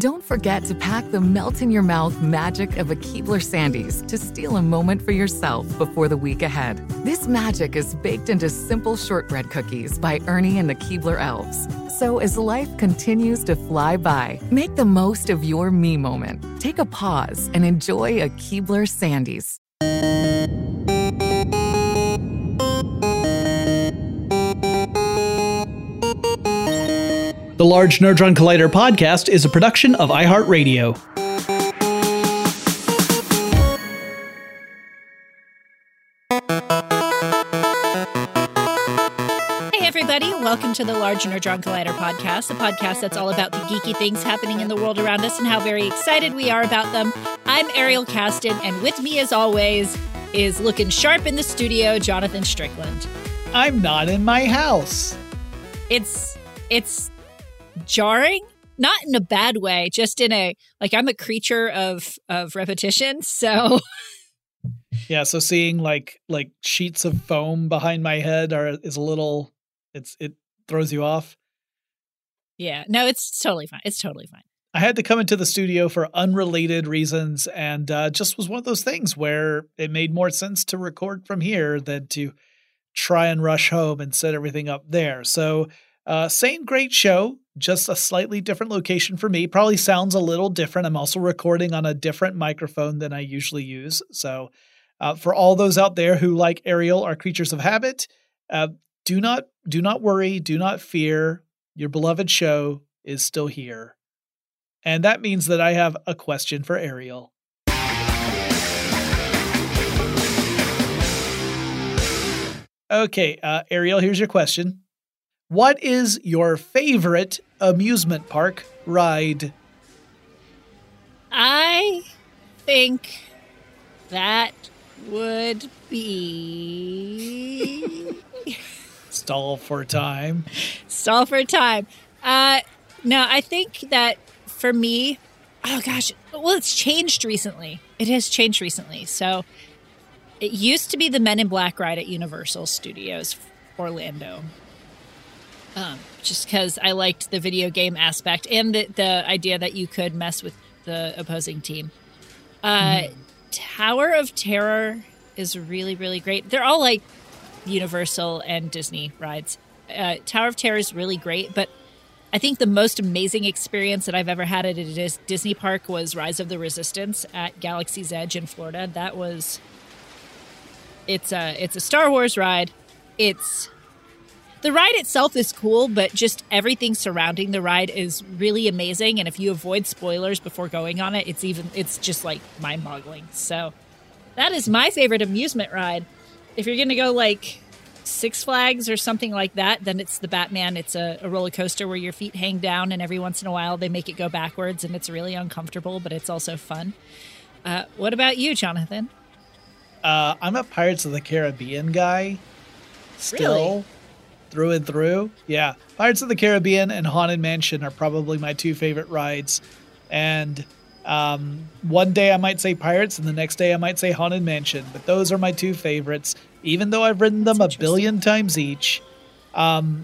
Don't forget to pack the melt-in-your-mouth magic of a Keebler Sandies to steal a moment for yourself before the week ahead. This magic is baked into simple shortbread cookies by Ernie and the Keebler Elves. So as life continues to fly by, make the most of your me moment. Take a pause and enjoy a Keebler Sandies. The Large Nerdron Collider podcast is a production of iHeartRadio. Hey everybody, welcome to the Large Nerdron Collider podcast, a podcast that's all about the geeky things happening in the world around us and how very excited we are about them. I'm Ariel Casten, and with me as always is looking sharp in the studio, Jonathan Strickland. I'm not in my house. It's jarring, not in a bad way, just in a, like, I'm a creature of repetition, so. Yeah, so seeing like sheets of foam behind my head is a little, it throws you off. Yeah, no, it's totally fine. It's totally fine. I had to come into the studio for unrelated reasons, and just was one of those things where it made more sense to record from here than to try and rush home and set everything up there. So same great show, just a slightly different location for me. Probably sounds a little different. I'm also recording on a different microphone than I usually use. So for all those out there who, like Ariel, are creatures of habit, do not worry, do not fear. Your beloved show is still here. And that means that I have a question for Ariel. Okay, Ariel, here's your question. What is your favorite amusement park ride? I think that would be... Stall for time. No, I think that for me, oh gosh, well, it's changed recently. It has changed recently. So it used to be the Men in Black ride at Universal Studios Orlando, just because I liked the video game aspect and the idea that you could mess with the opposing team. Tower of Terror is really, really great. They're all like Universal and Disney rides. Tower of Terror is really great, but I think the most amazing experience that I've ever had at a Disney park was Rise of the Resistance at Galaxy's Edge in Florida. That was, it's a Star Wars ride. The ride itself is cool, but just everything surrounding the ride is really amazing. And if you avoid spoilers before going on it, it's just like mind boggling. So that is my favorite amusement ride. If you're going to go like Six Flags or something like that, then it's the Batman. It's a roller coaster where your feet hang down, and every once in a while they make it go backwards, and it's really uncomfortable, but it's also fun. What about you, Jonathan? I'm a Pirates of the Caribbean guy. Still. Really? Through and through. Yeah. Pirates of the Caribbean and Haunted Mansion are probably my two favorite rides. And one day I might say Pirates and the next day I might say Haunted Mansion. But those are my two favorites, even though I've ridden them a billion times each. Tower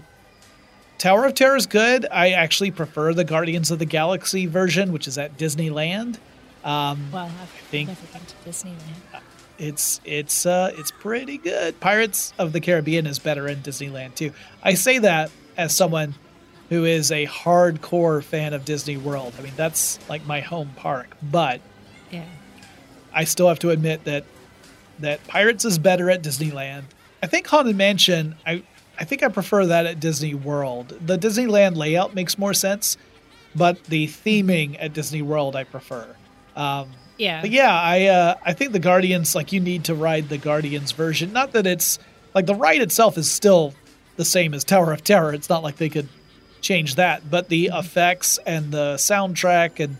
of Terror is good. I actually prefer the Guardians of the Galaxy version, which is at Disneyland. Well, I think never been to Disneyland. It's pretty good. Pirates of the Caribbean is better in Disneyland too. I say that as someone who is a hardcore fan of Disney World. I mean, that's like my home park, but yeah, I still have to admit that Pirates is better at Disneyland. I think Haunted Mansion, I think I prefer that at Disney World. The Disneyland layout makes more sense, but the theming at Disney World I prefer. Yeah. But yeah, I think the Guardians, like, you need to ride the Guardians version. Not that it's like the ride itself is still the same as Tower of Terror. It's not like they could change that, but the effects and the soundtrack and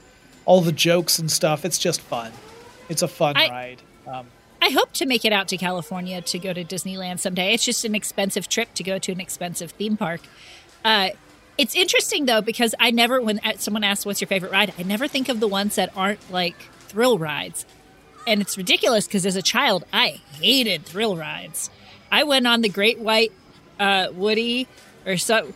all the jokes and stuff, it's just fun. It's a fun ride. I hope to make it out to California to go to Disneyland someday. It's just an expensive trip to go to an expensive theme park. It's interesting though, because I never, when someone asks what's your favorite ride, I never think of the ones that aren't like thrill rides. And it's ridiculous because as a child, I hated thrill rides. I went on the Great White Woody or so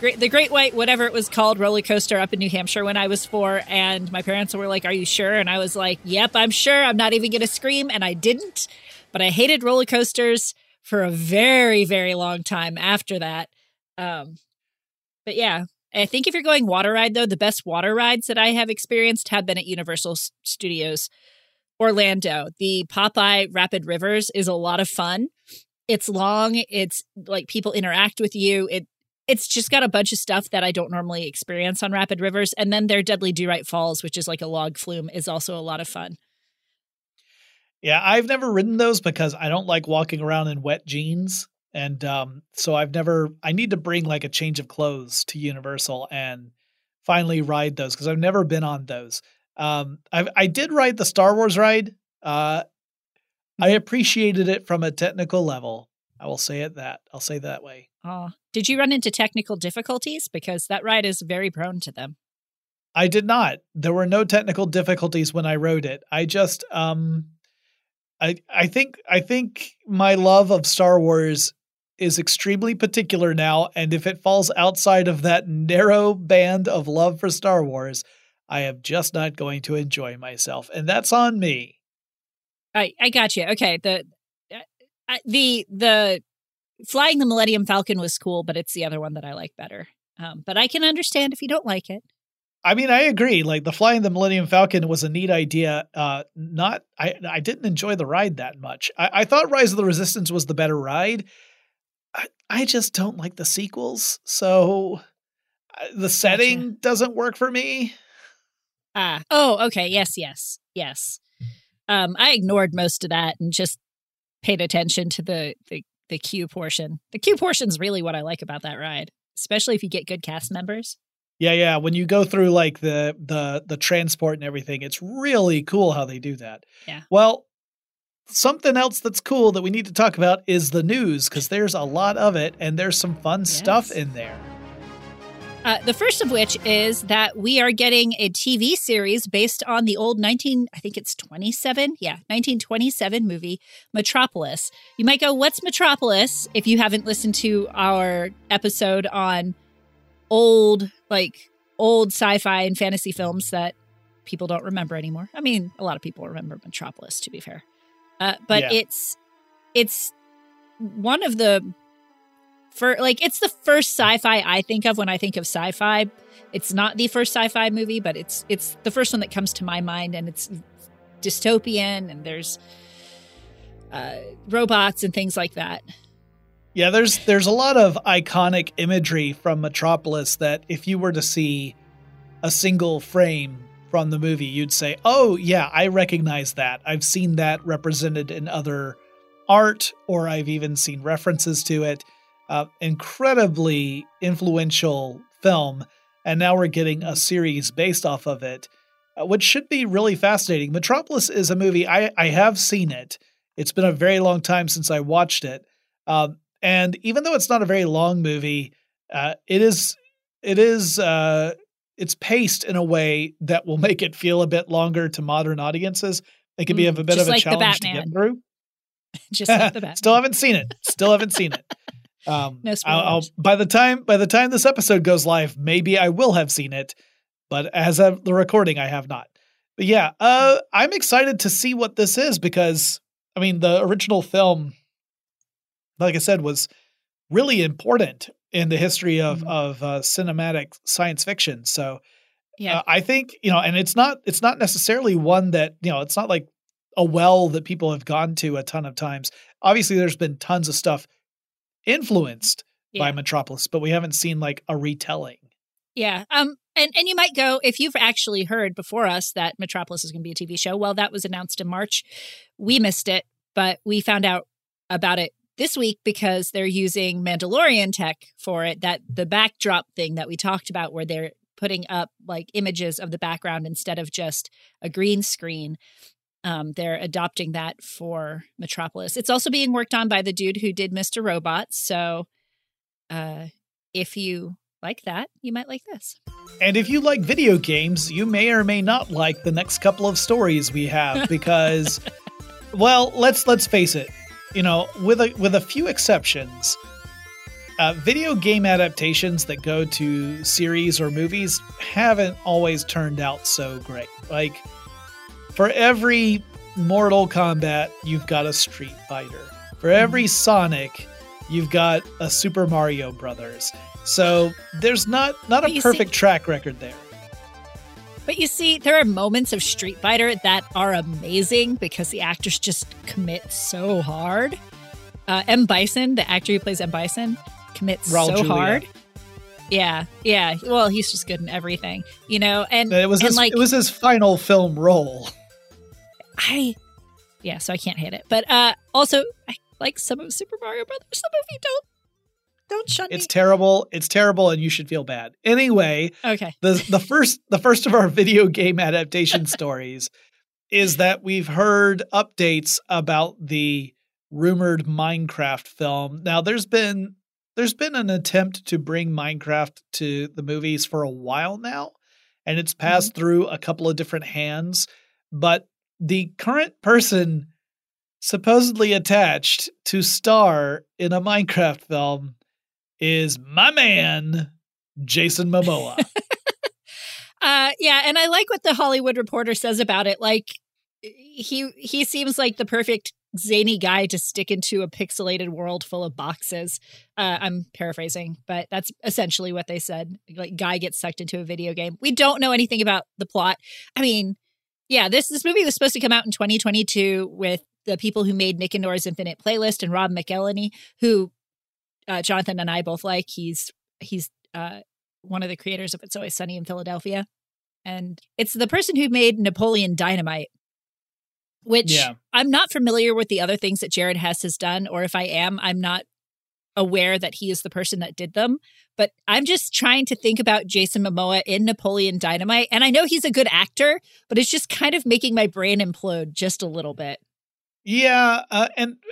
the Great White, whatever it was called, roller coaster up in New Hampshire when I was 4. And my parents were like, "Are you sure?" And I was like, "Yep, I'm sure. I'm not even going to scream." And I didn't. But I hated roller coasters for a very, very long time after that. But yeah. I think if you're going water ride, though, the best water rides that I have experienced have been at Universal Studios Orlando. The Popeye Rapid Rivers is a lot of fun. It's long. It's like people interact with you. It's just got a bunch of stuff that I don't normally experience on Rapid Rivers. And then their Dudley Do-Right Falls, which is like a log flume, is also a lot of fun. Yeah, I've never ridden those because I don't like walking around in wet jeans. And so I need to bring like a change of clothes to Universal and finally ride those because I've never been on those. I did ride the Star Wars ride. I appreciated it from a technical level. I will say it that. I'll say that way. Did you run into technical difficulties? Because that ride is very prone to them. I did not. There were no technical difficulties when I rode it. I just I think my love of Star Wars is extremely particular now, and if it falls outside of that narrow band of love for Star Wars, I am just not going to enjoy myself, and that's on me. I got you. Okay, the flying the Millennium Falcon was cool, but it's the other one that I like better. But I can understand if you don't like it. I mean, I agree. Like, the flying the Millennium Falcon was a neat idea. I didn't enjoy the ride that much. I thought Rise of the Resistance was the better ride. I just don't like the sequels, so the setting doesn't work for me. Okay. Yes. I ignored most of that and just paid attention to the queue portion. The queue portion is really what I like about that ride, especially if you get good cast members. Yeah. When you go through like the transport and everything, it's really cool how they do that. Yeah. Well, something else that's cool that we need to talk about is the news, because there's a lot of it and there's some fun stuff in there. The first of which is that we are getting a TV series based on the old 1927 movie, Metropolis. You might go, "What's Metropolis?" if you haven't listened to our episode on old sci-fi and fantasy films that people don't remember anymore. I mean, a lot of people remember Metropolis, to be fair. It's one of the... it's the first sci-fi I think of when I think of sci-fi. It's not the first sci-fi movie, but it's the first one that comes to my mind, and it's dystopian, and there's robots and things like that. Yeah, there's a lot of iconic imagery from Metropolis that if you were to see a single frame from the movie, you'd say, "Oh yeah, I recognize that. I've seen that represented in other art, or I've even seen references to it. Incredibly influential film. And now we're getting a series based off of it, which should be really fascinating. Metropolis is a movie. I have seen it. It's been a very long time since I watched it. And even though it's not a very long movie, it's paced in a way that will make it feel a bit longer to modern audiences. It could be a bit of a challenge to get through. Just like the Batman. Still haven't seen it. No spoilers. By the time this episode goes live, maybe I will have seen it, but as of the recording, I have not. But yeah, I'm excited to see what this is because, I mean, the original film, like I said, was really important in the history of cinematic science fiction. So yeah, I think, and it's not necessarily one that, it's not like a well that people have gone to a ton of times. Obviously there's been tons of stuff influenced by Metropolis, but we haven't seen like a retelling. Yeah. And you might go, if you've actually heard before us that Metropolis is going to be a TV show, well, that was announced in March. We missed it, but we found out about it this week because they're using Mandalorian tech for it, that the backdrop thing that we talked about where they're putting up like images of the background instead of just a green screen. They're adopting that for Metropolis. It's also being worked on by the dude who did Mr. Robot. So if you like that, you might like this. And if you like video games, you may or may not like the next couple of stories we have because, well, let's face it. With a few exceptions, video game adaptations that go to series or movies haven't always turned out so great. Like, for every Mortal Kombat, you've got a Street Fighter. For every Sonic, you've got a Super Mario Brothers. So there's not a perfect track record there. But you see, there are moments of Street Fighter that are amazing because the actors just commit so hard. M. Bison, the actor who plays M. Bison, commits so hard. Yeah. Well, he's just good in everything, and it was his final film role. So I can't hate it. But also, I like some of Super Mario Brothers, the movie. Don't shun me. It's terrible, and you should feel bad. Anyway, okay. The first of our video game adaptation stories is that we've heard updates about the rumored Minecraft film. Now, there's been an attempt to bring Minecraft to the movies for a while now, and it's passed through a couple of different hands. But the current person supposedly attached to star in a Minecraft film is my man, Jason Momoa. And I like what the Hollywood Reporter says about it. Like, he seems like the perfect zany guy to stick into a pixelated world full of boxes. I'm paraphrasing, but that's essentially what they said. Like, guy gets sucked into a video game. We don't know anything about the plot. I mean, yeah, this movie was supposed to come out in 2022 with the people who made Nick and Nora's Infinite Playlist and Rob McElhenney, who... Jonathan and I both like. He's one of the creators of It's Always Sunny in Philadelphia, and it's the person who made Napoleon Dynamite, which I'm not familiar with the other things that Jared Hess has done, or if I am, I'm not aware that he is the person that did them. But I'm just trying to think about Jason Momoa in Napoleon Dynamite, and I know he's a good actor, but it's just kind of making my brain implode just a little bit. Yeah,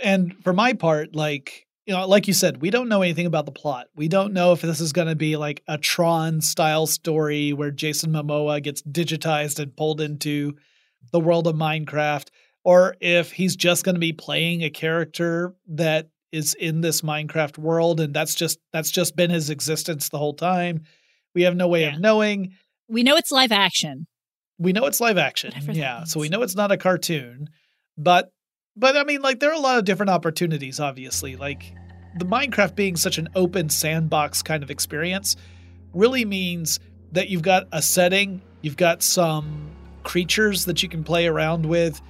and for my part, like. Like you said, we don't know anything about the plot. We don't know if this is going to be like a Tron-style story where Jason Momoa gets digitized and pulled into the world of Minecraft, or if he's just going to be playing a character that is in this Minecraft world, and that's just been his existence the whole time. We have no way of knowing. We know it's live action. So we know it's not a cartoon, But I mean, like, there are a lot of different opportunities, obviously. Like, the Minecraft being such an open sandbox kind of experience really means that you've got a setting, you've got some creatures that you can play around with,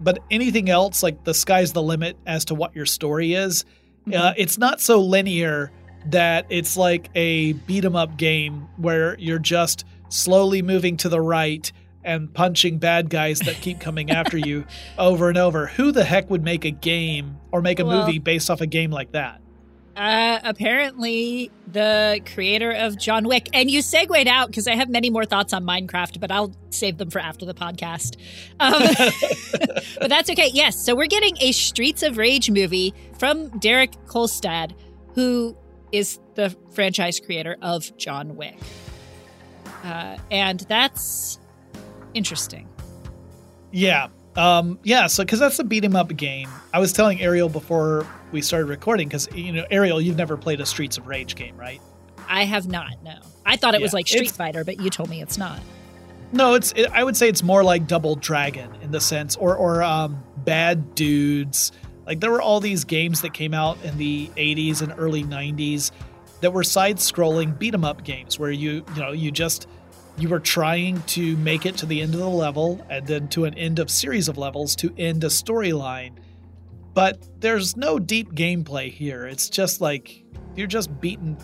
but anything else, like, the sky's the limit as to what your story is. It's not so linear that it's like a beat 'em up game where you're just slowly moving to the right and punching bad guys that keep coming after you over and over. Who the heck would make a game or make a movie based off a game like that? Apparently the creator of John Wick. And you segued out because I have many more thoughts on Minecraft, but I'll save them for after the podcast. But that's okay. Yes. So we're getting a Streets of Rage movie from Derek Kolstad, who is the franchise creator of John Wick. And that's interesting. Yeah. So because that's a beat 'em up game. I was telling Ariel before we started recording, because, you know, Ariel, you've never played a Streets of Rage game, right? I have not, no. I thought it was like Street Fighter, but you told me it's not. No, I would say it's more like Double Dragon in the sense, or Bad Dudes. Like, there were all these games that came out in the 80s and early 90s that were side-scrolling beat-em-up games where you were trying to make it to the end of the level and then to an end of series of levels to end a storyline. But there's no deep gameplay here. It's just like you're just beating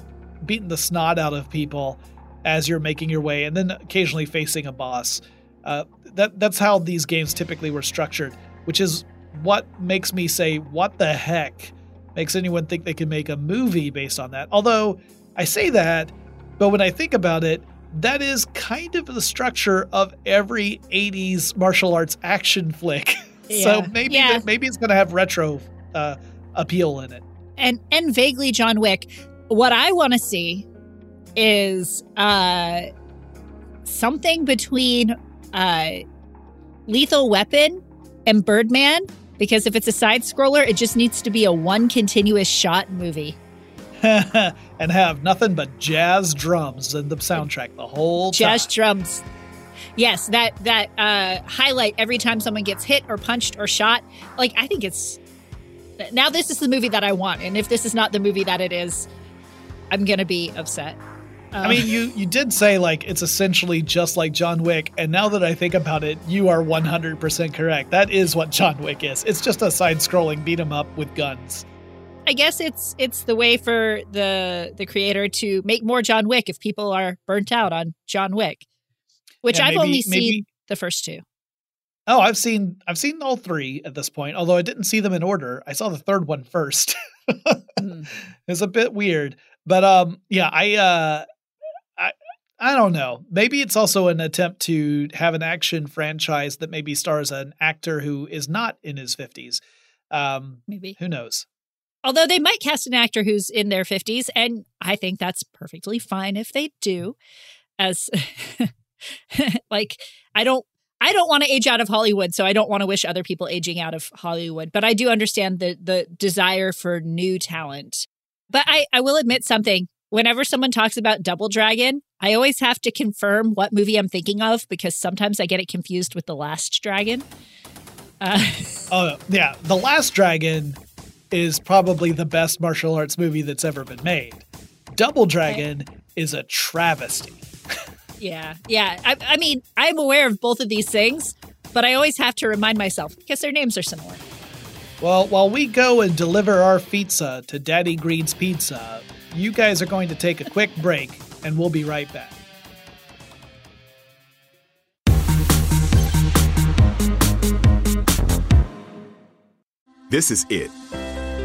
the snot out of people as you're making your way and then occasionally facing a boss. That's how these games typically were structured, which is what makes me say, what the heck makes anyone think they can make a movie based on that? Although I say that, but when I think about it, that is kind of the structure of every 80s martial arts action flick. Yeah. So maybe it's going to have retro appeal in it. And vaguely John Wick. What I want to see is something between Lethal Weapon and Birdman, because if it's a side-scroller, it just needs to be a one continuous shot movie. And have nothing but jazz drums in the soundtrack the whole time. Jazz drums. Yes, that highlight every time someone gets hit or punched or shot. Like, I think it's... Now this is the movie that I want, and if this is not the movie that it is, I'm going to be upset. I mean, you did say, like, it's essentially just like John Wick, and now that I think about it, you are 100% correct. That is what John Wick is. It's just a side-scrolling beat-em-up with guns. I guess it's the way for the creator to make more John Wick if people are burnt out on John Wick. Which I've only seen the first two. Oh, I've seen all three at this point, although I didn't see them in order. I saw the third one first. It's a bit weird. But I don't know. Maybe it's also an attempt to have an action franchise that maybe stars an actor who is not in his 50s. Maybe. Who knows? Although they might cast an actor who's in their 50s, and I think that's perfectly fine if they do. As... Like, I don't want to age out of Hollywood, so I don't want to wish other people aging out of Hollywood. But I do understand the desire for new talent. But I will admit something. Whenever someone talks about Double Dragon, I always have to confirm what movie I'm thinking of because sometimes I get it confused with The Last Dragon. Oh, yeah. The Last Dragon is probably the best martial arts movie that's ever been made. Double Dragon is a travesty. Yeah. I mean, I'm aware of both of these things, but I always have to remind myself because their names are similar. Well, while we go and deliver our pizza to Daddy Green's Pizza, you guys are going to take a quick break, and we'll be right back. This is it.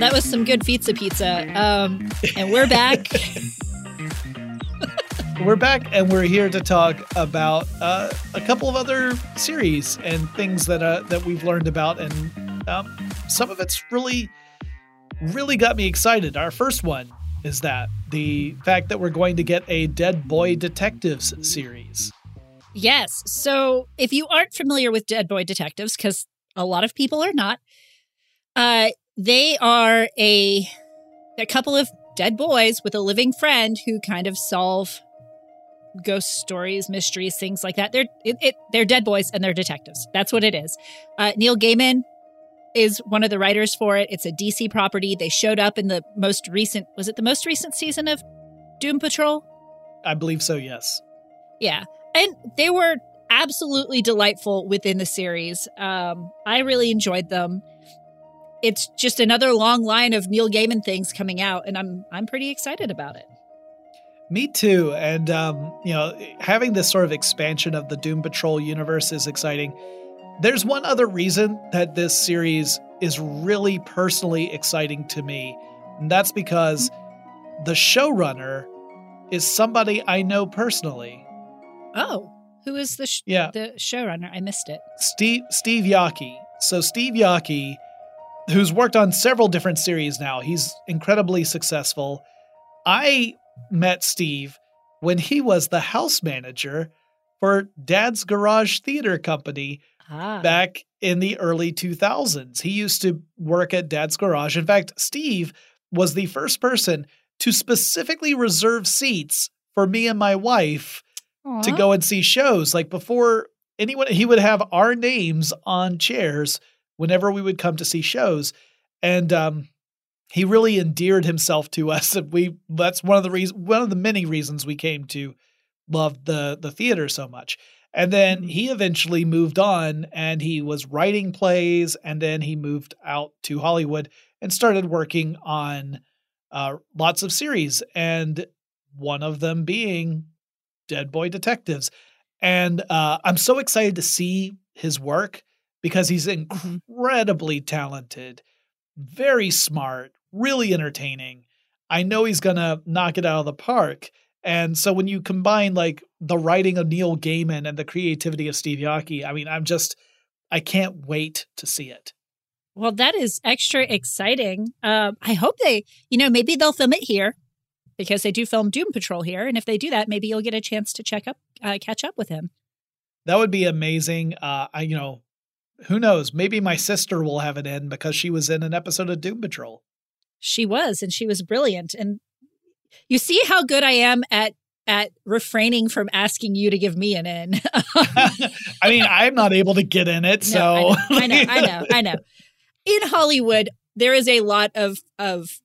That was some good pizza. And we're back. We're back, and we're here to talk about a couple of other series and things that we've learned about. And some of it's really, really got me excited. Our first one is that the fact that we're going to get a Dead Boy Detectives series. Yes. So if you aren't familiar with Dead Boy Detectives, because a lot of people are not, they are a couple of dead boys with a living friend who kind of solve ghost stories, mysteries, things like that. They're dead boys and they're detectives. That's what it is. Neil Gaiman is one of the writers for it. It's a DC property. They showed up in the most recent season of Doom Patrol? I believe so, yes. Yeah. And they were absolutely delightful within the series. I really enjoyed them. It's just another long line of Neil Gaiman things coming out, and I'm pretty excited about it. Me too. And, having this sort of expansion of the Doom Patrol universe is exciting. There's one other reason that this series is really personally exciting to me, and that's because the showrunner is somebody I know personally. Oh, who is the showrunner? I missed it. Steve Yockey. So Steve Yockey, who's worked on several different series now. He's incredibly successful. I met Steve when he was the house manager for Dad's Garage Theater Company back in the early 2000s. He used to work at Dad's Garage. In fact, Steve was the first person to specifically reserve seats for me and my wife to go and see shows. Like before anyone, he would have our names on chairs whenever we would come to see shows. And he really endeared himself to us. And that's one of the many reasons we came to love the theater so much. And then he eventually moved on and he was writing plays. And then he moved out to Hollywood and started working on lots of series. And one of them being Dead Boy Detectives. And I'm so excited to see his work, because he's incredibly talented, very smart, really entertaining. I know he's going to knock it out of the park. And so when you combine like the writing of Neil Gaiman and the creativity of Steve Yockey, I mean, I can't wait to see it. Well, that is extra exciting. I hope maybe they'll film it here, because they do film Doom Patrol here. And if they do that, maybe you'll get a chance to catch up with him. That would be amazing. Who knows? Maybe my sister will have it in, because she was in an episode of Doom Patrol. She was, and she was brilliant. And you see how good I am at refraining from asking you to give me an in. I mean, I'm not able to get in it. No, so I know. In Hollywood, there is a lot of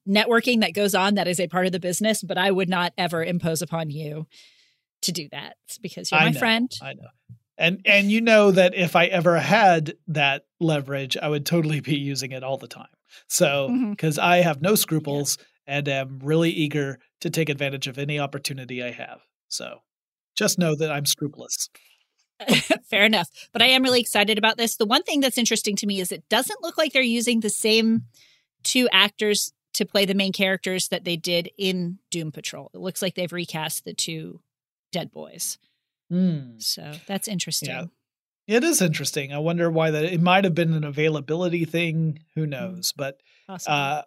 networking that goes on that is a part of the business, but I would not ever impose upon you to do that, because you're my friend. I know. And you know that if I ever had that leverage, I would totally be using it all the time. So, because I have no scruples and am really eager to take advantage of any opportunity I have. So just know that I'm scrupulous. Fair enough. But I am really excited about this. The one thing that's interesting to me is it doesn't look like they're using the same two actors to play the main characters that they did in Doom Patrol. It looks like they've recast the two Dead Boys. Mm. So that's interesting. Yeah. It is interesting. I wonder why that. It might have been an availability thing. Who knows? But awesome.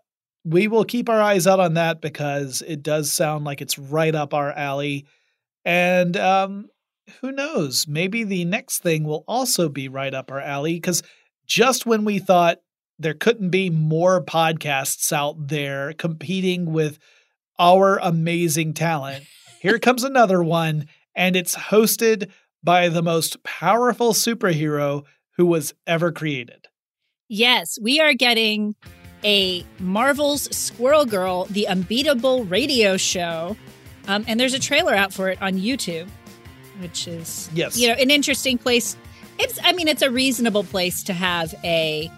We will keep our eyes out on that because it does sound like it's right up our alley. And who knows? Maybe the next thing will also be right up our alley, because just when we thought there couldn't be more podcasts out there competing with our amazing talent, here comes another one, and it's hosted by the most powerful superhero who was ever created. Yes, we are getting a Marvel's Squirrel Girl, the Unbeatable Radio Show. And there's a trailer out for it on YouTube, which is, you know, an interesting place. It's a reasonable place to have a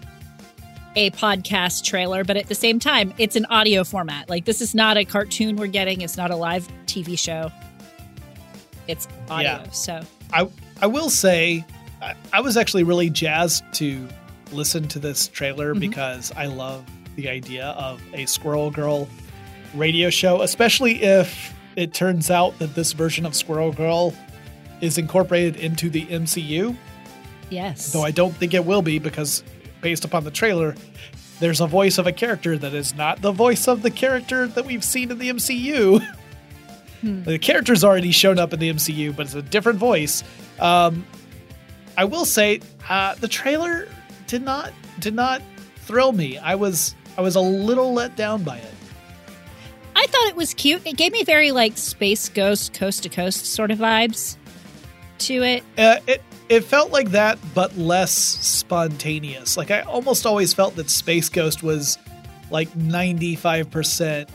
podcast trailer, but at the same time, it's an audio format. Like, this is not a cartoon we're getting. It's not a live TV show. It's audio. Yeah. So I will say I was actually really jazzed to listen to this trailer because I love the idea of a Squirrel Girl radio show, especially if it turns out that this version of Squirrel Girl is incorporated into the MCU. Yes. Though I don't think it will be, because based upon the trailer, there's a voice of a character that is not the voice of the character that we've seen in the MCU. The character's already shown up in the MCU, but it's a different voice. I will say the trailer did not thrill me. I was a little let down by it. I thought it was cute. It gave me very like Space Ghost Coast to Coast sort of vibes to it. It felt like that, but less spontaneous. Like, I almost always felt that Space Ghost was like 95%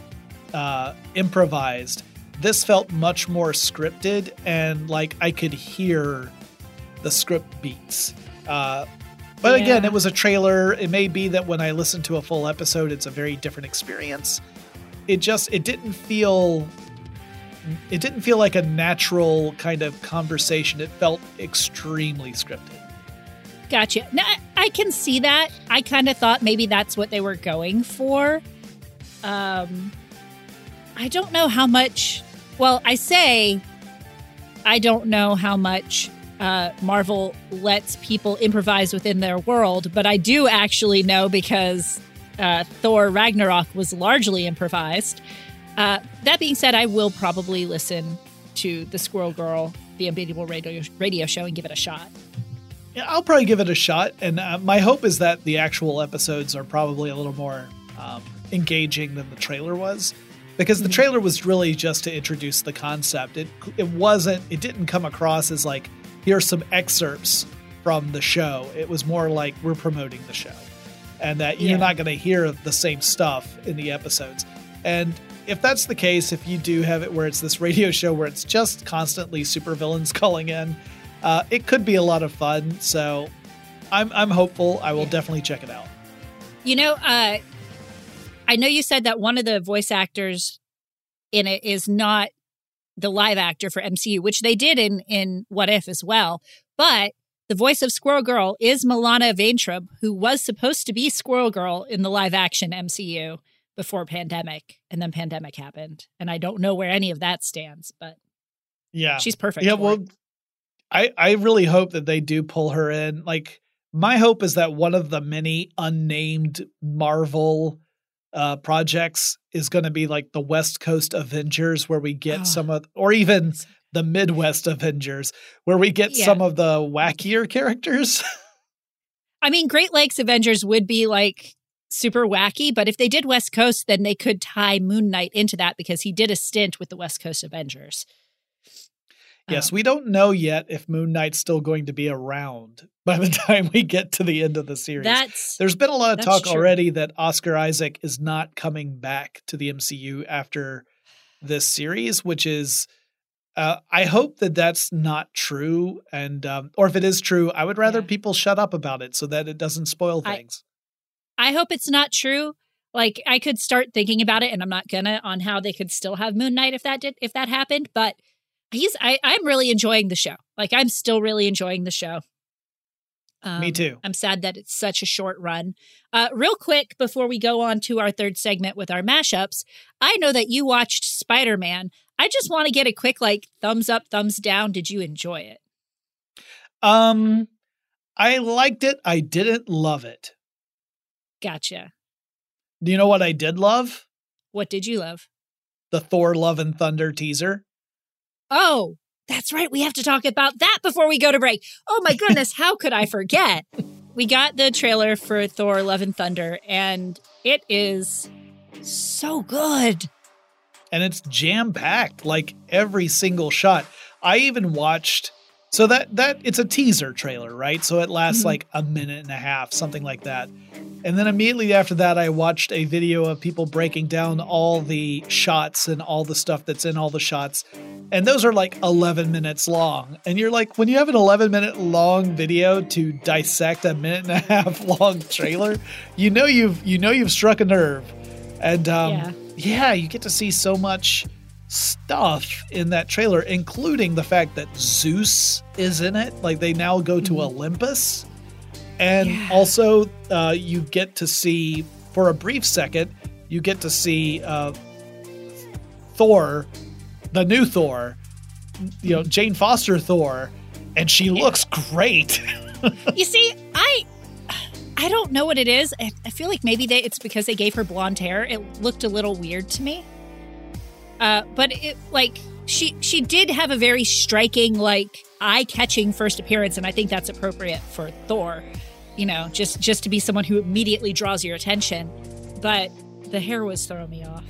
improvised. This felt much more scripted, and like I could hear the script beats. But again, it was a trailer. It may be that when I listen to a full episode, it's a very different experience. It didn't feel like a natural kind of conversation. It felt extremely scripted. Gotcha. Now, I can see that. I kind of thought maybe that's what they were going for. I don't know how much, Marvel lets people improvise within their world, but I do actually know because Thor Ragnarok was largely improvised. That being said, I will probably listen to the Squirrel Girl, the Unbeatable radio show, and give it a shot. Yeah, I'll probably give it a shot, and my hope is that the actual episodes are probably a little more engaging than the trailer was. Because the trailer was really just to introduce the concept. It didn't come across as like, here's some excerpts from the show. It was more like, we're promoting the show, and that you're not going to hear the same stuff in the episodes. And if that's the case, if you do have it where it's this radio show where it's just constantly supervillains calling in, it could be a lot of fun. So I'm hopeful. I will definitely check it out. You know, I know you said that one of the voice actors in it is not the live actor for MCU, which they did in What If as well. But the voice of Squirrel Girl is Milana Vaintrub, who was supposed to be Squirrel Girl in the live action MCU before pandemic, and then pandemic happened. And I don't know where any of that stands, but she's perfect. Yeah, well, I really hope that they do pull her in. Like, my hope is that one of the many unnamed Marvel projects is going to be like the West Coast Avengers, where we get or even the Midwest Avengers, where we get some of the wackier characters. I mean, Great Lakes Avengers would be like super wacky, but if they did West Coast, then they could tie Moon Knight into that, because he did a stint with the West Coast Avengers. Yes, we don't know yet if Moon Knight's still going to be around by the time we get to the end of the series. There's been a lot of talk already that Oscar Isaac is not coming back to the MCU after this series, which is, I hope that that's not true. And or if it is true, I would rather people shut up about it so that it doesn't spoil things. I hope it's not true. Like, I could start thinking about it, and I'm not gonna, on how they could still have Moon Knight if that happened. But I'm really enjoying the show. Like, I'm still really enjoying the show. Me too. I'm sad that it's such a short run. Real quick, before we go on to our third segment with our mashups, I know that you watched Spider-Man. I just want to get a quick, like, thumbs up, thumbs down. Did you enjoy it? I liked it. I didn't love it. Gotcha. Do you know what I did love? What did you love? The Thor Love and Thunder teaser. Oh, that's right. We have to talk about that before we go to break. Oh, my goodness. How could I forget? We got the trailer for Thor Love and Thunder, and it is so good. And it's jam-packed, like every single shot. I even watched... So that it's a teaser trailer, right? So it lasts like a minute and a half, something like that. And then immediately after that, I watched a video of people breaking down all the shots and all the stuff that's in all the shots. And those are like 11 minutes long. And you're like, when you have an 11-minute long video to dissect a minute and a half long trailer, you know you've struck a nerve. And yeah, you get to see so much stuff in that trailer, including the fact that Zeus is in it. Like, they now go to Olympus. And also you get to see, for a brief second, you get to see Thor, the new Thor, you know, Jane Foster Thor, and she looks great. You see, I don't know what it is. I feel like maybe it's because they gave her blonde hair. It looked a little weird to me. But it, like, she did have a very striking, like, eye-catching first appearance, and I think that's appropriate for Thor, you know, just to be someone who immediately draws your attention. But the hair was throwing me off.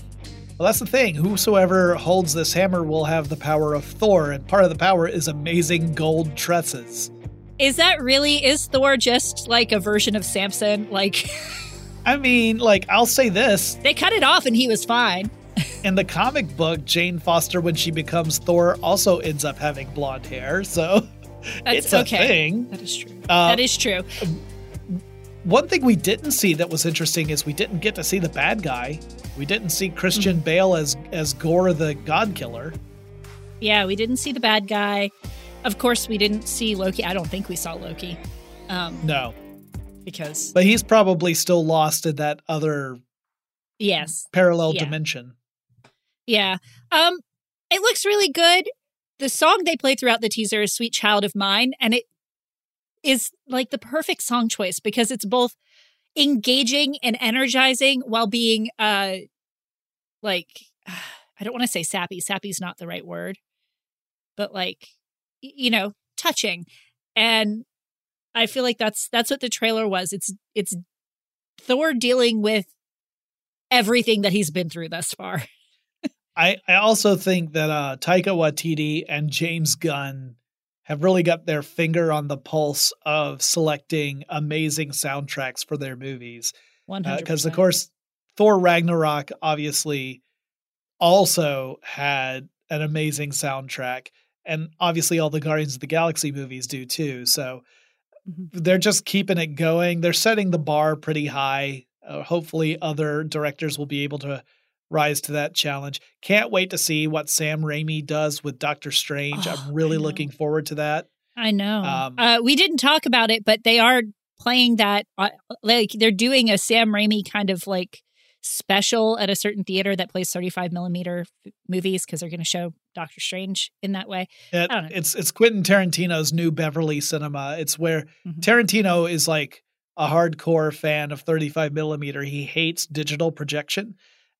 Well, that's the thing. Whosoever holds this hammer will have the power of Thor, and part of the power is amazing gold tresses. Is Thor just, like, a version of Samson? Like, I mean, like, I'll say this. They cut it off and he was fine. In the comic book, Jane Foster, when she becomes Thor, also ends up having blonde hair. So that's it's a thing. That is true. One thing we didn't see that was interesting is we didn't get to see the bad guy. We didn't see Christian Bale as Gore the God Killer. Yeah, we didn't see the bad guy. Of course, we didn't see Loki. I don't think we saw Loki. No. But he's probably still lost in that other... Yes. Parallel dimension. Yeah. It looks really good. The song they play throughout the teaser is Sweet Child of Mine, and it is like the perfect song choice because it's both engaging and energizing while being I don't want to say sappy. Sappy's not the right word. But like, you know, touching. And I feel like that's what the trailer was. It's Thor dealing with everything that he's been through thus far. I also think that Taika Waititi and James Gunn have really got their finger on the pulse of selecting amazing soundtracks for their movies. 100%. Because, of course, Thor Ragnarok obviously also had an amazing soundtrack. And obviously all the Guardians of the Galaxy movies do, too. So they're just keeping it going. They're setting the bar pretty high. Hopefully other directors will be able to rise to that challenge. Can't wait to see what Sam Raimi does with Doctor Strange. Oh, I'm really looking forward to that. I know. We didn't talk about it, but they are playing that. Like, they're doing a Sam Raimi kind of like special at a certain theater that plays 35 millimeter movies because they're going to show Doctor Strange in that way. I don't know. It's Quentin Tarantino's New Beverly Cinema. It's where Tarantino is like a hardcore fan of 35 millimeter. He hates digital projection,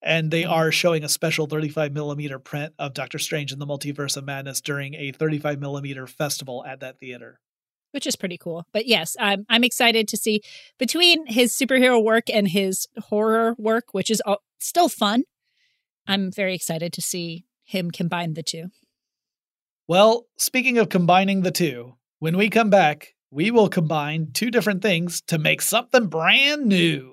and they are showing a special 35 millimeter print of Doctor Strange in the Multiverse of Madness during a 35 millimeter festival at that theater, which is pretty cool. But yes, I'm excited to see between his superhero work and his horror work, which is still fun. I'm very excited to see him combine the two. Well, speaking of combining the two, when we come back, we will combine two different things to make something brand new.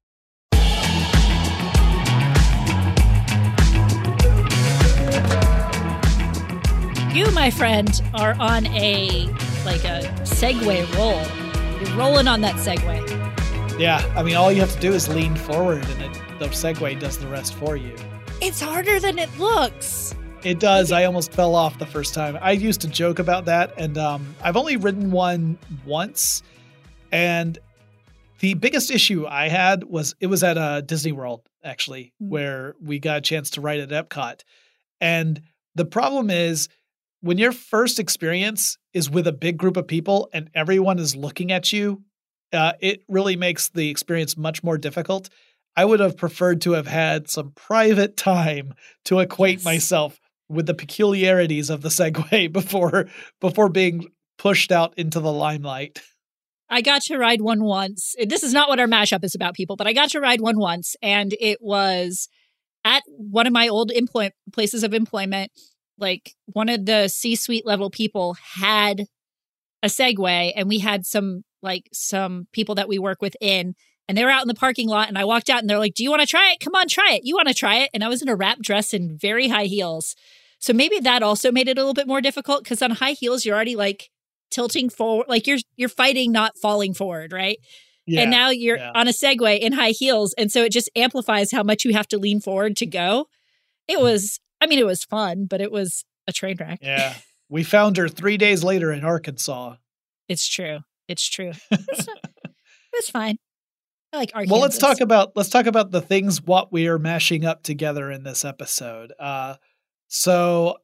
You, my friend, are on a segue roll. You're rolling on that segue. Yeah, I mean, all you have to do is lean forward, and the segue does the rest for you. It's harder than it looks. It does. I almost fell off the first time. I used to joke about that, and I've only ridden one once. And the biggest issue I had was it was at Disney World, actually, where we got a chance to ride at Epcot. And the problem is, when your first experience is with a big group of people and everyone is looking at you, it really makes the experience much more difficult. I would have preferred to have had some private time to acquaint myself with the peculiarities of the segue before being pushed out into the limelight. I got to ride one once. This is not what our mashup is about, people, but I got to ride one once, and it was at one of my old places of employment. Like, one of the C-suite level people had a Segway, and we had some people that we work with in, and they were out in the parking lot, and I walked out, and they're like, do you want to try it? Come on, try it. You want to try it? And I was in a wrap dress and very high heels. So maybe that also made it a little bit more difficult, because on high heels, you're already, like, tilting forward. Like, you're fighting, not falling forward, right? Yeah, and now you're on a Segway in high heels, and so it just amplifies how much you have to lean forward to go. It was fun, but it was a train wreck. Yeah. We found her 3 days later in Arkansas. It's true. It was fine. I like Arkansas. Well, let's talk about the things what we are mashing up together in this episode. So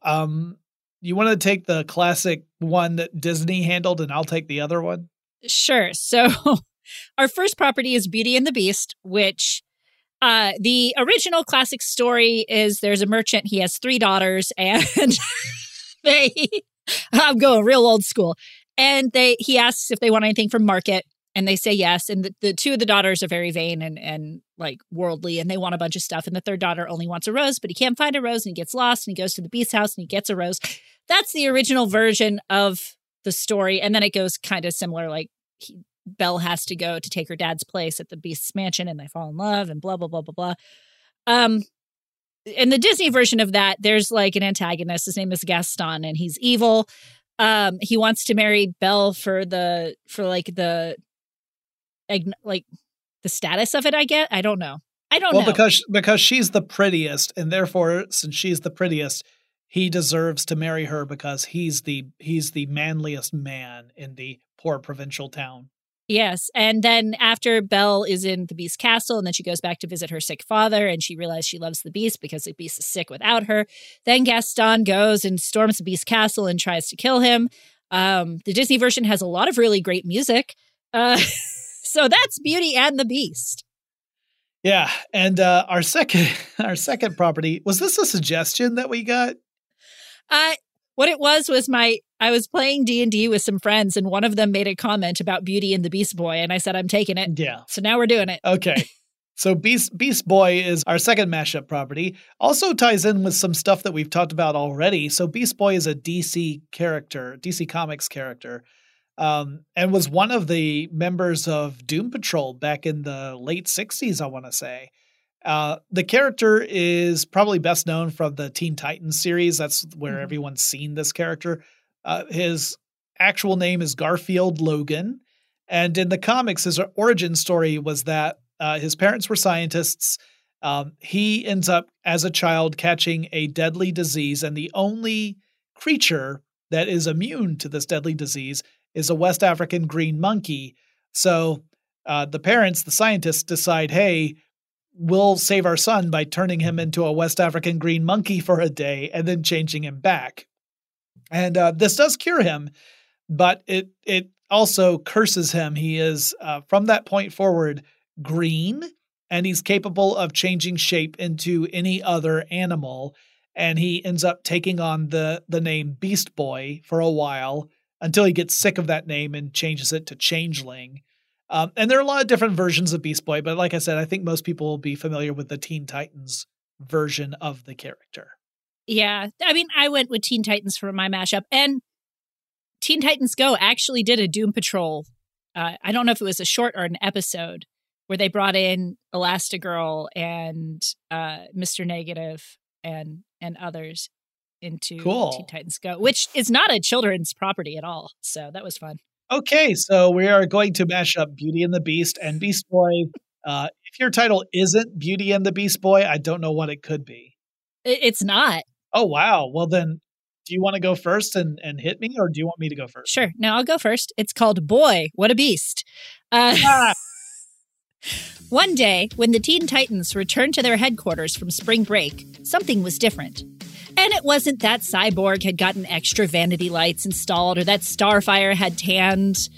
you want to take the classic one that Disney handled, and I'll take the other one? Sure. So our first property is Beauty and the Beast, which... the original classic story is there's a merchant, he has 3 daughters, and I'm going real old school. And he asks if they want anything from market, and they say yes. And the two of the daughters are very vain and worldly, and they want a bunch of stuff. And the third daughter only wants a rose, but he can't find a rose, and he gets lost, and he goes to the beast's house, and he gets a rose. That's the original version of the story. And then it goes kind of similar, like Belle has to go to take her dad's place at the Beast's mansion, and they fall in love, and blah, blah, blah, blah, blah. In the Disney version of that, there's like an antagonist. His name is Gaston, and he's evil. He wants to marry Belle for the status of it, I guess. I don't know. I I don't know. Well, because she's the prettiest, and therefore, since she's the prettiest, he deserves to marry her because he's the manliest man in the poor provincial town. Yes. And then after Belle is in the Beast's castle, and then she goes back to visit her sick father, and she realizes she loves the Beast because the Beast is sick without her. Then Gaston goes and storms the Beast's castle and tries to kill him. The Disney version has a lot of really great music. So that's Beauty and the Beast. Yeah. And our second property, was this a suggestion that we got? What it was I was playing D&D with some friends, and one of them made a comment about Beauty and the Beast Boy, and I said, I'm taking it. Yeah. So now we're doing it. Okay. So Beast Boy is our second mashup property. Also ties in with some stuff that we've talked about already. So Beast Boy is a DC character, DC Comics character, and was one of the members of Doom Patrol back in the late 60s, I want to say. The character is probably best known from the Teen Titans series. That's where everyone's seen this character. His actual name is Garfield Logan. And in the comics, his origin story was that his parents were scientists. He ends up as a child catching a deadly disease. And the only creature that is immune to this deadly disease is a West African green monkey. So the parents, the scientists, decide, hey, we'll save our son by turning him into a West African green monkey for a day and then changing him back. And this does cure him, but it also curses him. He is, from that point forward, green, and he's capable of changing shape into any other animal. And he ends up taking on the name Beast Boy for a while until he gets sick of that name and changes it to Changeling. And there are a lot of different versions of Beast Boy, but like I said, I think most people will be familiar with the Teen Titans version of the character. Yeah. I mean, I went with Teen Titans for my mashup, and Teen Titans Go actually did a Doom Patrol. I don't know if it was a short or an episode where they brought in Elastigirl and Mr. Negative and others into Teen Titans Go, which is not a children's property at all. So that was fun. Okay, so we are going to mash up Beauty and the Beast and Beast Boy. If your title isn't Beauty and the Beast Boy, I don't know what it could be. It's not. Oh, wow. Well, then, do you want to go first and hit me, or do you want me to go first? Sure. No, I'll go first. It's called Boy, What a Beast. One day, when the Teen Titans returned to their headquarters from spring break, something was different. And it wasn't that Cyborg had gotten extra vanity lights installed or that Starfire had tanned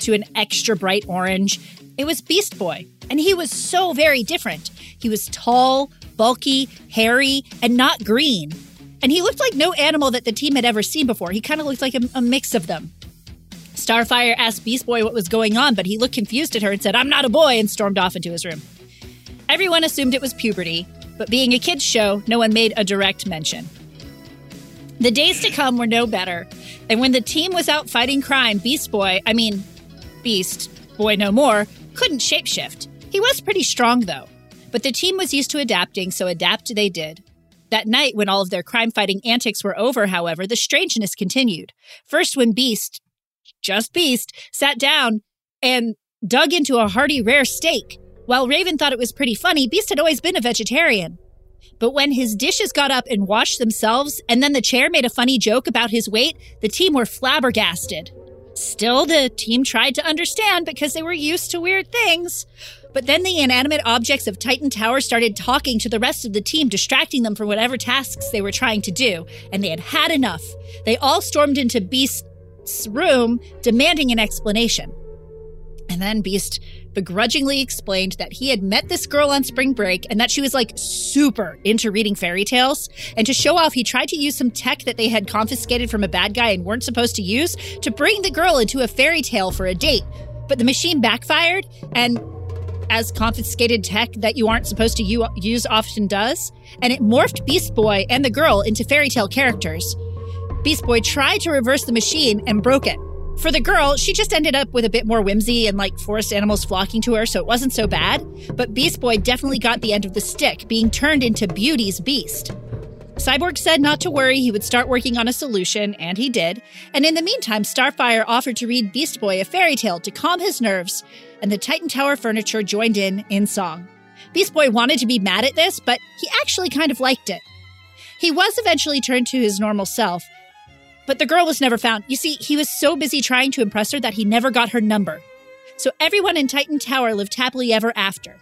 to an extra bright orange. It was Beast Boy, and he was so very different. He was tall, bulky, hairy, and not green. And he looked like no animal that the team had ever seen before. He kind of looked like a mix of them. Starfire asked Beast Boy what was going on, but he looked confused at her and said, "I'm not a boy," and stormed off into his room. Everyone assumed it was puberty, but being a kids' show, no one made a direct mention. The days to come were no better, and when the team was out fighting crime, Beast Boy no more, couldn't shapeshift. He was pretty strong, though, but the team was used to adapting, so adapt they did. That night, when all of their crime-fighting antics were over, however, the strangeness continued. First, when Beast, sat down and dug into a hearty rare steak. While Raven thought it was pretty funny, Beast had always been a vegetarian. But when his dishes got up and washed themselves, and then the chair made a funny joke about his weight, the team were flabbergasted. Still, the team tried to understand because they were used to weird things. But then the inanimate objects of Titan Tower started talking to the rest of the team, distracting them from whatever tasks they were trying to do, and they had had enough. They all stormed into Beast's room, demanding an explanation. And then Beast begrudgingly explained that he had met this girl on spring break and that she was like super into reading fairy tales. And to show off, he tried to use some tech that they had confiscated from a bad guy and weren't supposed to use to bring the girl into a fairy tale for a date. But the machine backfired, and as confiscated tech that you aren't supposed to use often does, and it morphed Beast Boy and the girl into fairy tale characters. Beast Boy tried to reverse the machine and broke it. For the girl, she just ended up with a bit more whimsy and, forest animals flocking to her, so it wasn't so bad. But Beast Boy definitely got the end of the stick, being turned into Beauty's Beast. Cyborg said not to worry, he would start working on a solution, and he did. And in the meantime, Starfire offered to read Beast Boy a fairy tale to calm his nerves, and the Titan Tower furniture joined in song. Beast Boy wanted to be mad at this, but he actually kind of liked it. He was eventually turned to his normal self, but the girl was never found. You see, he was so busy trying to impress her that he never got her number. So everyone in Titan Tower lived happily ever after.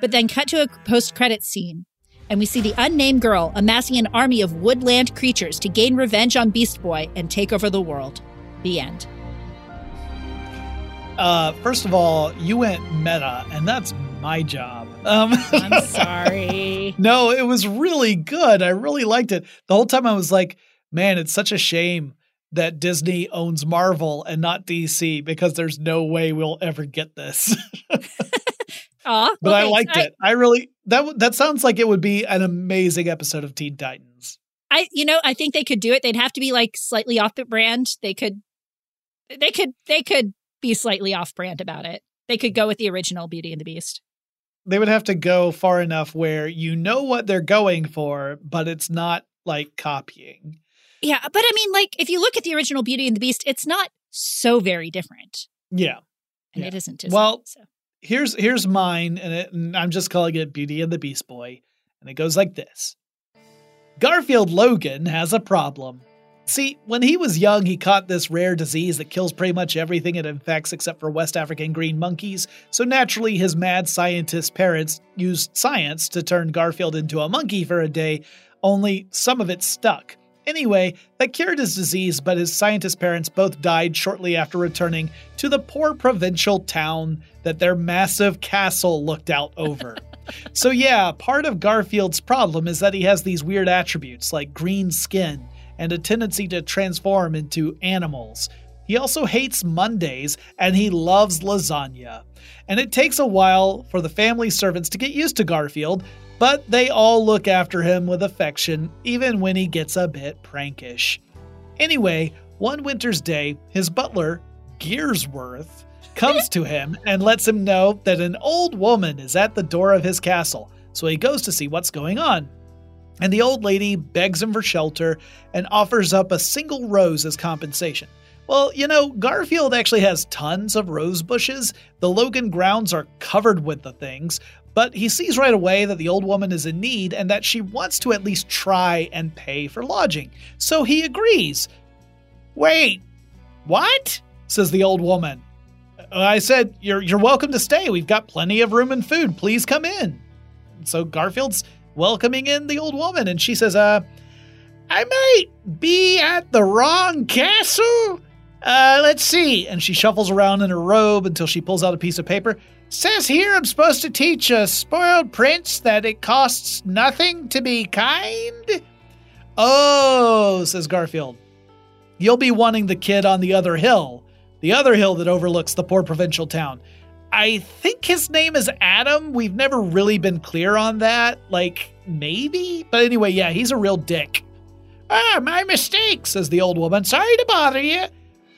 But then cut to a post-credits scene, and we see the unnamed girl amassing an army of woodland creatures to gain revenge on Beast Boy and take over the world. The end. First of all, you went meta, and that's my job. I'm sorry. No, it was really good. I really liked it. The whole time I was like, man, it's such a shame that Disney owns Marvel and not DC, because there's no way we'll ever get this. Aw, but okay, I liked it. I really, that sounds like it would be an amazing episode of Teen Titans. I think they could do it. They'd have to be like slightly off the brand. They could be slightly off brand about it. They could go with the original Beauty and the Beast. They would have to go far enough where you know what they're going for, but it's not like copying. Yeah, but I mean, like, if you look at the original Beauty and the Beast, it's not so very different. Yeah. And it isn't. Well, so. Here's mine, and I'm just calling it Beauty and the Beast Boy. And it goes like this. Garfield Logan has a problem. See, when he was young, he caught this rare disease that kills pretty much everything it infects except for West African green monkeys, so naturally his mad scientist parents used science to turn Garfield into a monkey for a day, only some of it stuck. Anyway, that cured his disease, but his scientist parents both died shortly after returning to the poor provincial town that their massive castle looked out over. So yeah, part of Garfield's problem is that he has these weird attributes like green skin and a tendency to transform into animals. He also hates Mondays, and he loves lasagna. And it takes a while for the family servants to get used to Garfield, but they all look after him with affection, even when he gets a bit prankish. Anyway, one winter's day, his butler, Gearsworth, comes to him and lets him know that an old woman is at the door of his castle, so he goes to see what's going on. And the old lady begs him for shelter and offers up a single rose as compensation. Well, you know, Garfield actually has tons of rose bushes. The Logan grounds are covered with the things, but he sees right away that the old woman is in need and that she wants to at least try and pay for lodging. So he agrees. Wait, what? Says the old woman. I said, you're welcome to stay. We've got plenty of room and food. Please come in. So Garfield's welcoming in the old woman, and she says, I might be at the wrong castle. Let's see. And she shuffles around in her robe until she pulls out a piece of paper. Says here I'm supposed to teach a spoiled prince that it costs nothing to be kind. Oh, says Garfield. You'll be wanting the kid on the other hill that overlooks the poor provincial town. I think his name is Adam. We've never really been clear on that. Like, maybe? But anyway, yeah, he's a real dick. Ah, my mistake, says the old woman. Sorry to bother you.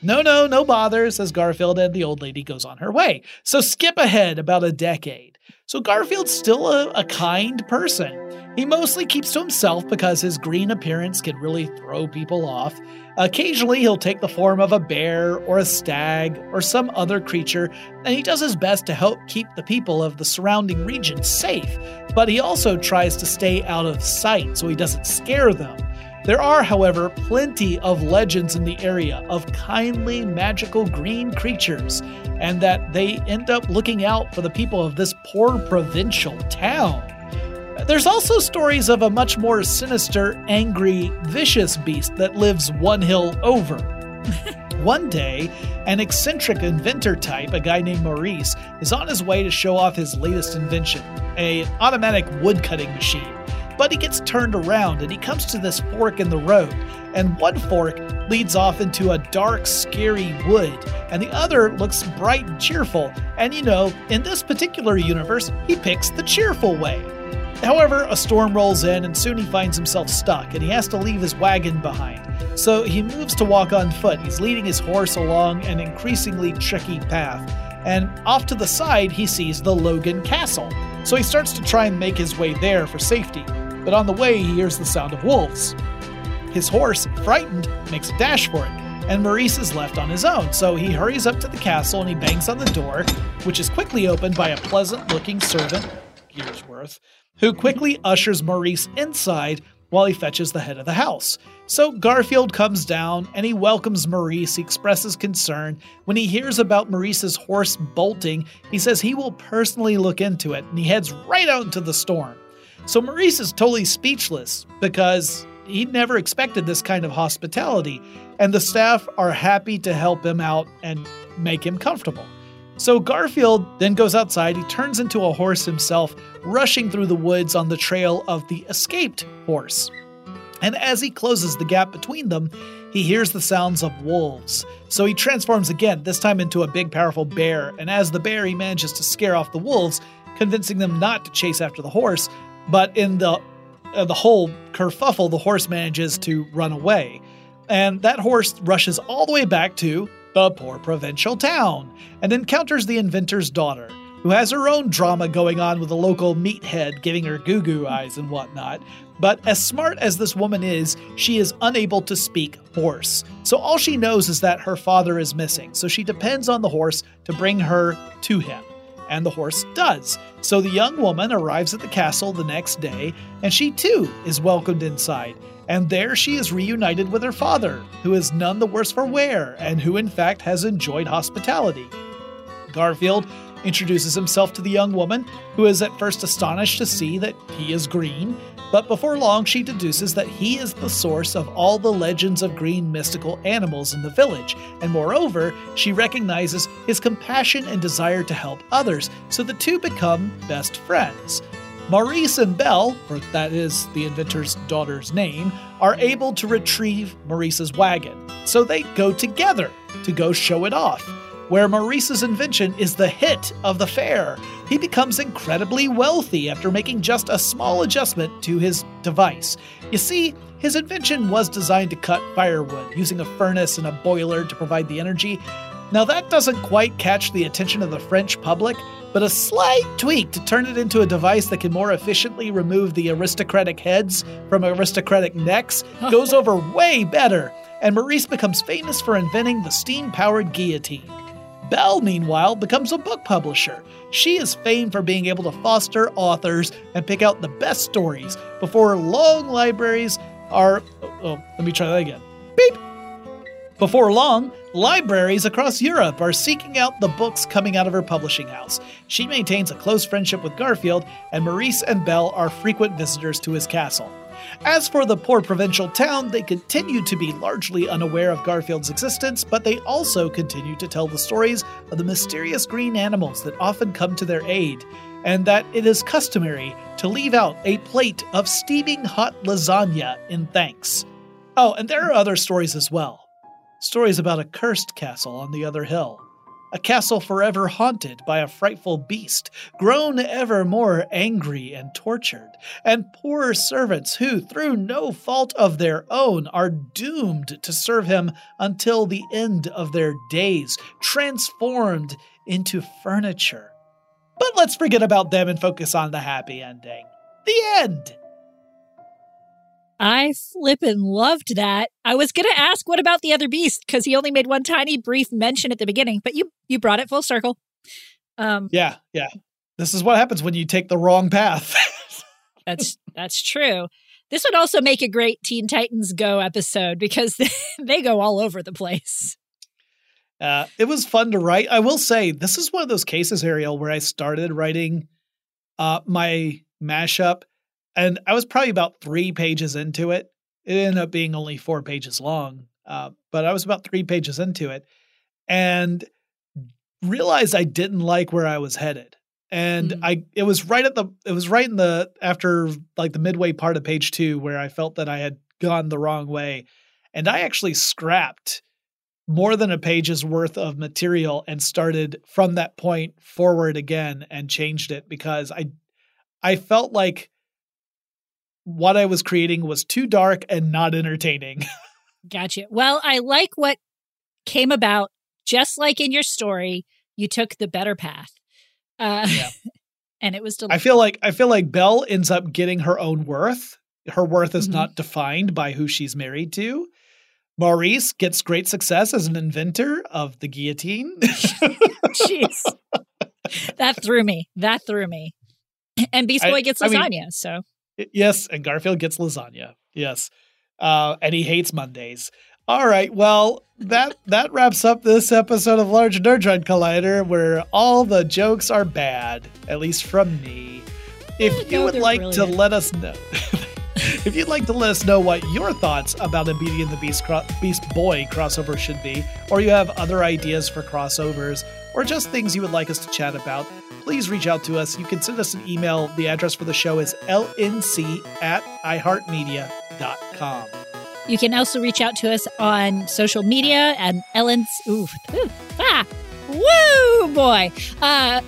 No bother, says Garfield, and the old lady goes on her way. So skip ahead about a decade. So Garfield's still a kind person. He mostly keeps to himself because his green appearance can really throw people off. Occasionally, he'll take the form of a bear or a stag or some other creature, and he does his best to help keep the people of the surrounding region safe, but he also tries to stay out of sight so he doesn't scare them. There are, however, plenty of legends in the area of kindly, magical green creatures, and that they end up looking out for the people of this poor provincial town. There's also stories of a much more sinister, angry, vicious beast that lives one hill over. One day, an eccentric inventor type, a guy named Maurice, is on his way to show off his latest invention, an automatic woodcutting machine. But he gets turned around and he comes to this fork in the road, and one fork leads off into a dark, scary wood, and the other looks bright and cheerful, and you know, in this particular universe, he picks the cheerful way. However, a storm rolls in and soon he finds himself stuck and he has to leave his wagon behind. So he moves to walk on foot. He's leading his horse along an increasingly tricky path, and off to the side he sees the Logan Castle. So he starts to try and make his way there for safety. But on the way, he hears the sound of wolves. His horse, frightened, makes a dash for it, and Maurice is left on his own, so he hurries up to the castle and he bangs on the door, which is quickly opened by a pleasant-looking servant. years worth, who quickly ushers Maurice inside while he fetches the head of the house. So Garfield comes down and he welcomes Maurice. He expresses concern. When he hears about Maurice's horse bolting, he says he will personally look into it, and he heads right out into the storm. So Maurice is totally speechless because he never expected this kind of hospitality, and the staff are happy to help him out and make him comfortable. So Garfield then goes outside. He turns into a horse himself, rushing through the woods on the trail of the escaped horse. And as he closes the gap between them, he hears the sounds of wolves. So he transforms again, this time into a big, powerful bear. And as the bear, he manages to scare off the wolves, convincing them not to chase after the horse. But in the whole kerfuffle, the horse manages to run away. And that horse rushes all the way back to the poor provincial town, and encounters the inventor's daughter, who has her own drama going on with a local meathead giving her goo-goo eyes and whatnot. But as smart as this woman is, she is unable to speak horse. So all she knows is that her father is missing, so she depends on the horse to bring her to him. And the horse does. So the young woman arrives at the castle the next day, and she too is welcomed inside. And there she is reunited with her father, who is none the worse for wear, and who in fact has enjoyed hospitality. Garfield introduces himself to the young woman, who is at first astonished to see that he is green, but before long she deduces that he is the source of all the legends of green mystical animals in the village, and moreover, she recognizes his compassion and desire to help others, so the two become best friends. Maurice and Belle, for that is the inventor's daughter's name, are able to retrieve Maurice's wagon. So they go together to go show it off, where Maurice's invention is the hit of the fair. He becomes incredibly wealthy after making just a small adjustment to his device. You see, his invention was designed to cut firewood, using a furnace and a boiler to provide the energy. Now that doesn't quite catch the attention of the French public, but a slight tweak to turn it into a device that can more efficiently remove the aristocratic heads from aristocratic necks goes over way better, and Maurice becomes famous for inventing the steam-powered guillotine. Belle, meanwhile, becomes a book publisher. She is famed for being able to foster authors and pick out the best stories before long libraries are... Before long, libraries across Europe are seeking out the books coming out of her publishing house. She maintains a close friendship with Garfield, and Maurice and Belle are frequent visitors to his castle. As for the poor provincial town, they continue to be largely unaware of Garfield's existence, but they also continue to tell the stories of the mysterious green animals that often come to their aid, and that it is customary to leave out a plate of steaming hot lasagna in thanks. Oh, and there are other stories as well. Stories about a cursed castle on the other hill. A castle forever haunted by a frightful beast, grown ever more angry and tortured, and poor servants who, through no fault of their own, are doomed to serve him until the end of their days, transformed into furniture. But let's forget about them and focus on the happy ending. The end! I flippin' loved that. I was going to ask, what about the other beast? Because he only made one tiny brief mention at the beginning, but you brought it full circle. Yeah. This is what happens when you take the wrong path. That's true. This would also make a great Teen Titans Go episode because they go all over the place. It was fun to write. I will say, this is one of those cases, Ariel, where I started writing my mashup. And I was probably about 3 pages into it. It ended up being only 4 pages long, but I was about 3 pages into it and realized I didn't like where I was headed. And it was right after like the midway part of page 2 where I felt that I had gone the wrong way. And I actually scrapped more than a page's worth of material and started from that point forward again and changed it because I felt like what I was creating was too dark and not entertaining. Gotcha. Well, I like what came about. Just like in your story, you took the better path. And it was delicious. I feel like Belle ends up getting her own worth. Her worth is not defined by who she's married to. Maurice gets great success as an inventor of the guillotine. Jeez. That threw me. And Beast Boy gets lasagna. So yes, and Garfield gets lasagna. Yes, and he hates Mondays. All right, well, that wraps up this episode of Large Nerdron Collider, where all the jokes are bad, at least from me. If you would like brilliant. To let us know, if you'd like to let us know what your thoughts about a Beauty and the Beast, Beast Boy crossover should be, or you have other ideas for crossovers, or just things you would like us to chat about, please reach out to us. You can send us an email. The address for the show is lnc@iheartmedia.com. You can also reach out to us on social media and Ellen's on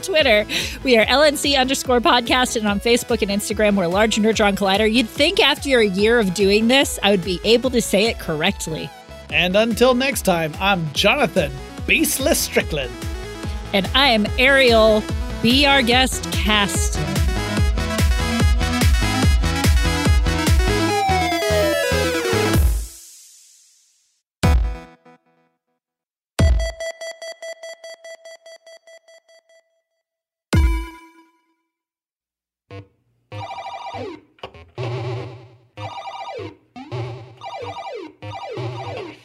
Twitter, we are LNC_podcast, and on Facebook and Instagram, we're Large Nerdron Collider. You'd think after your year of doing this, I would be able to say it correctly. And until next time, I'm Jonathan Beastless Strickland. And I am Ariel, Be Our Guest Casten.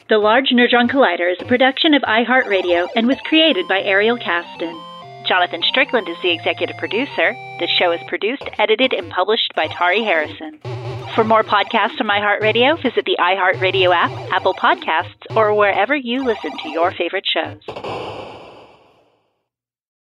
The Large Nerdron Collider is a production of iHeartRadio and was created by Ariel Casten. Jonathan Strickland is the executive producer. The show is produced, edited, and published by Tari Harrison. For more podcasts from iHeartRadio, visit the iHeartRadio app, Apple Podcasts, or wherever you listen to your favorite shows.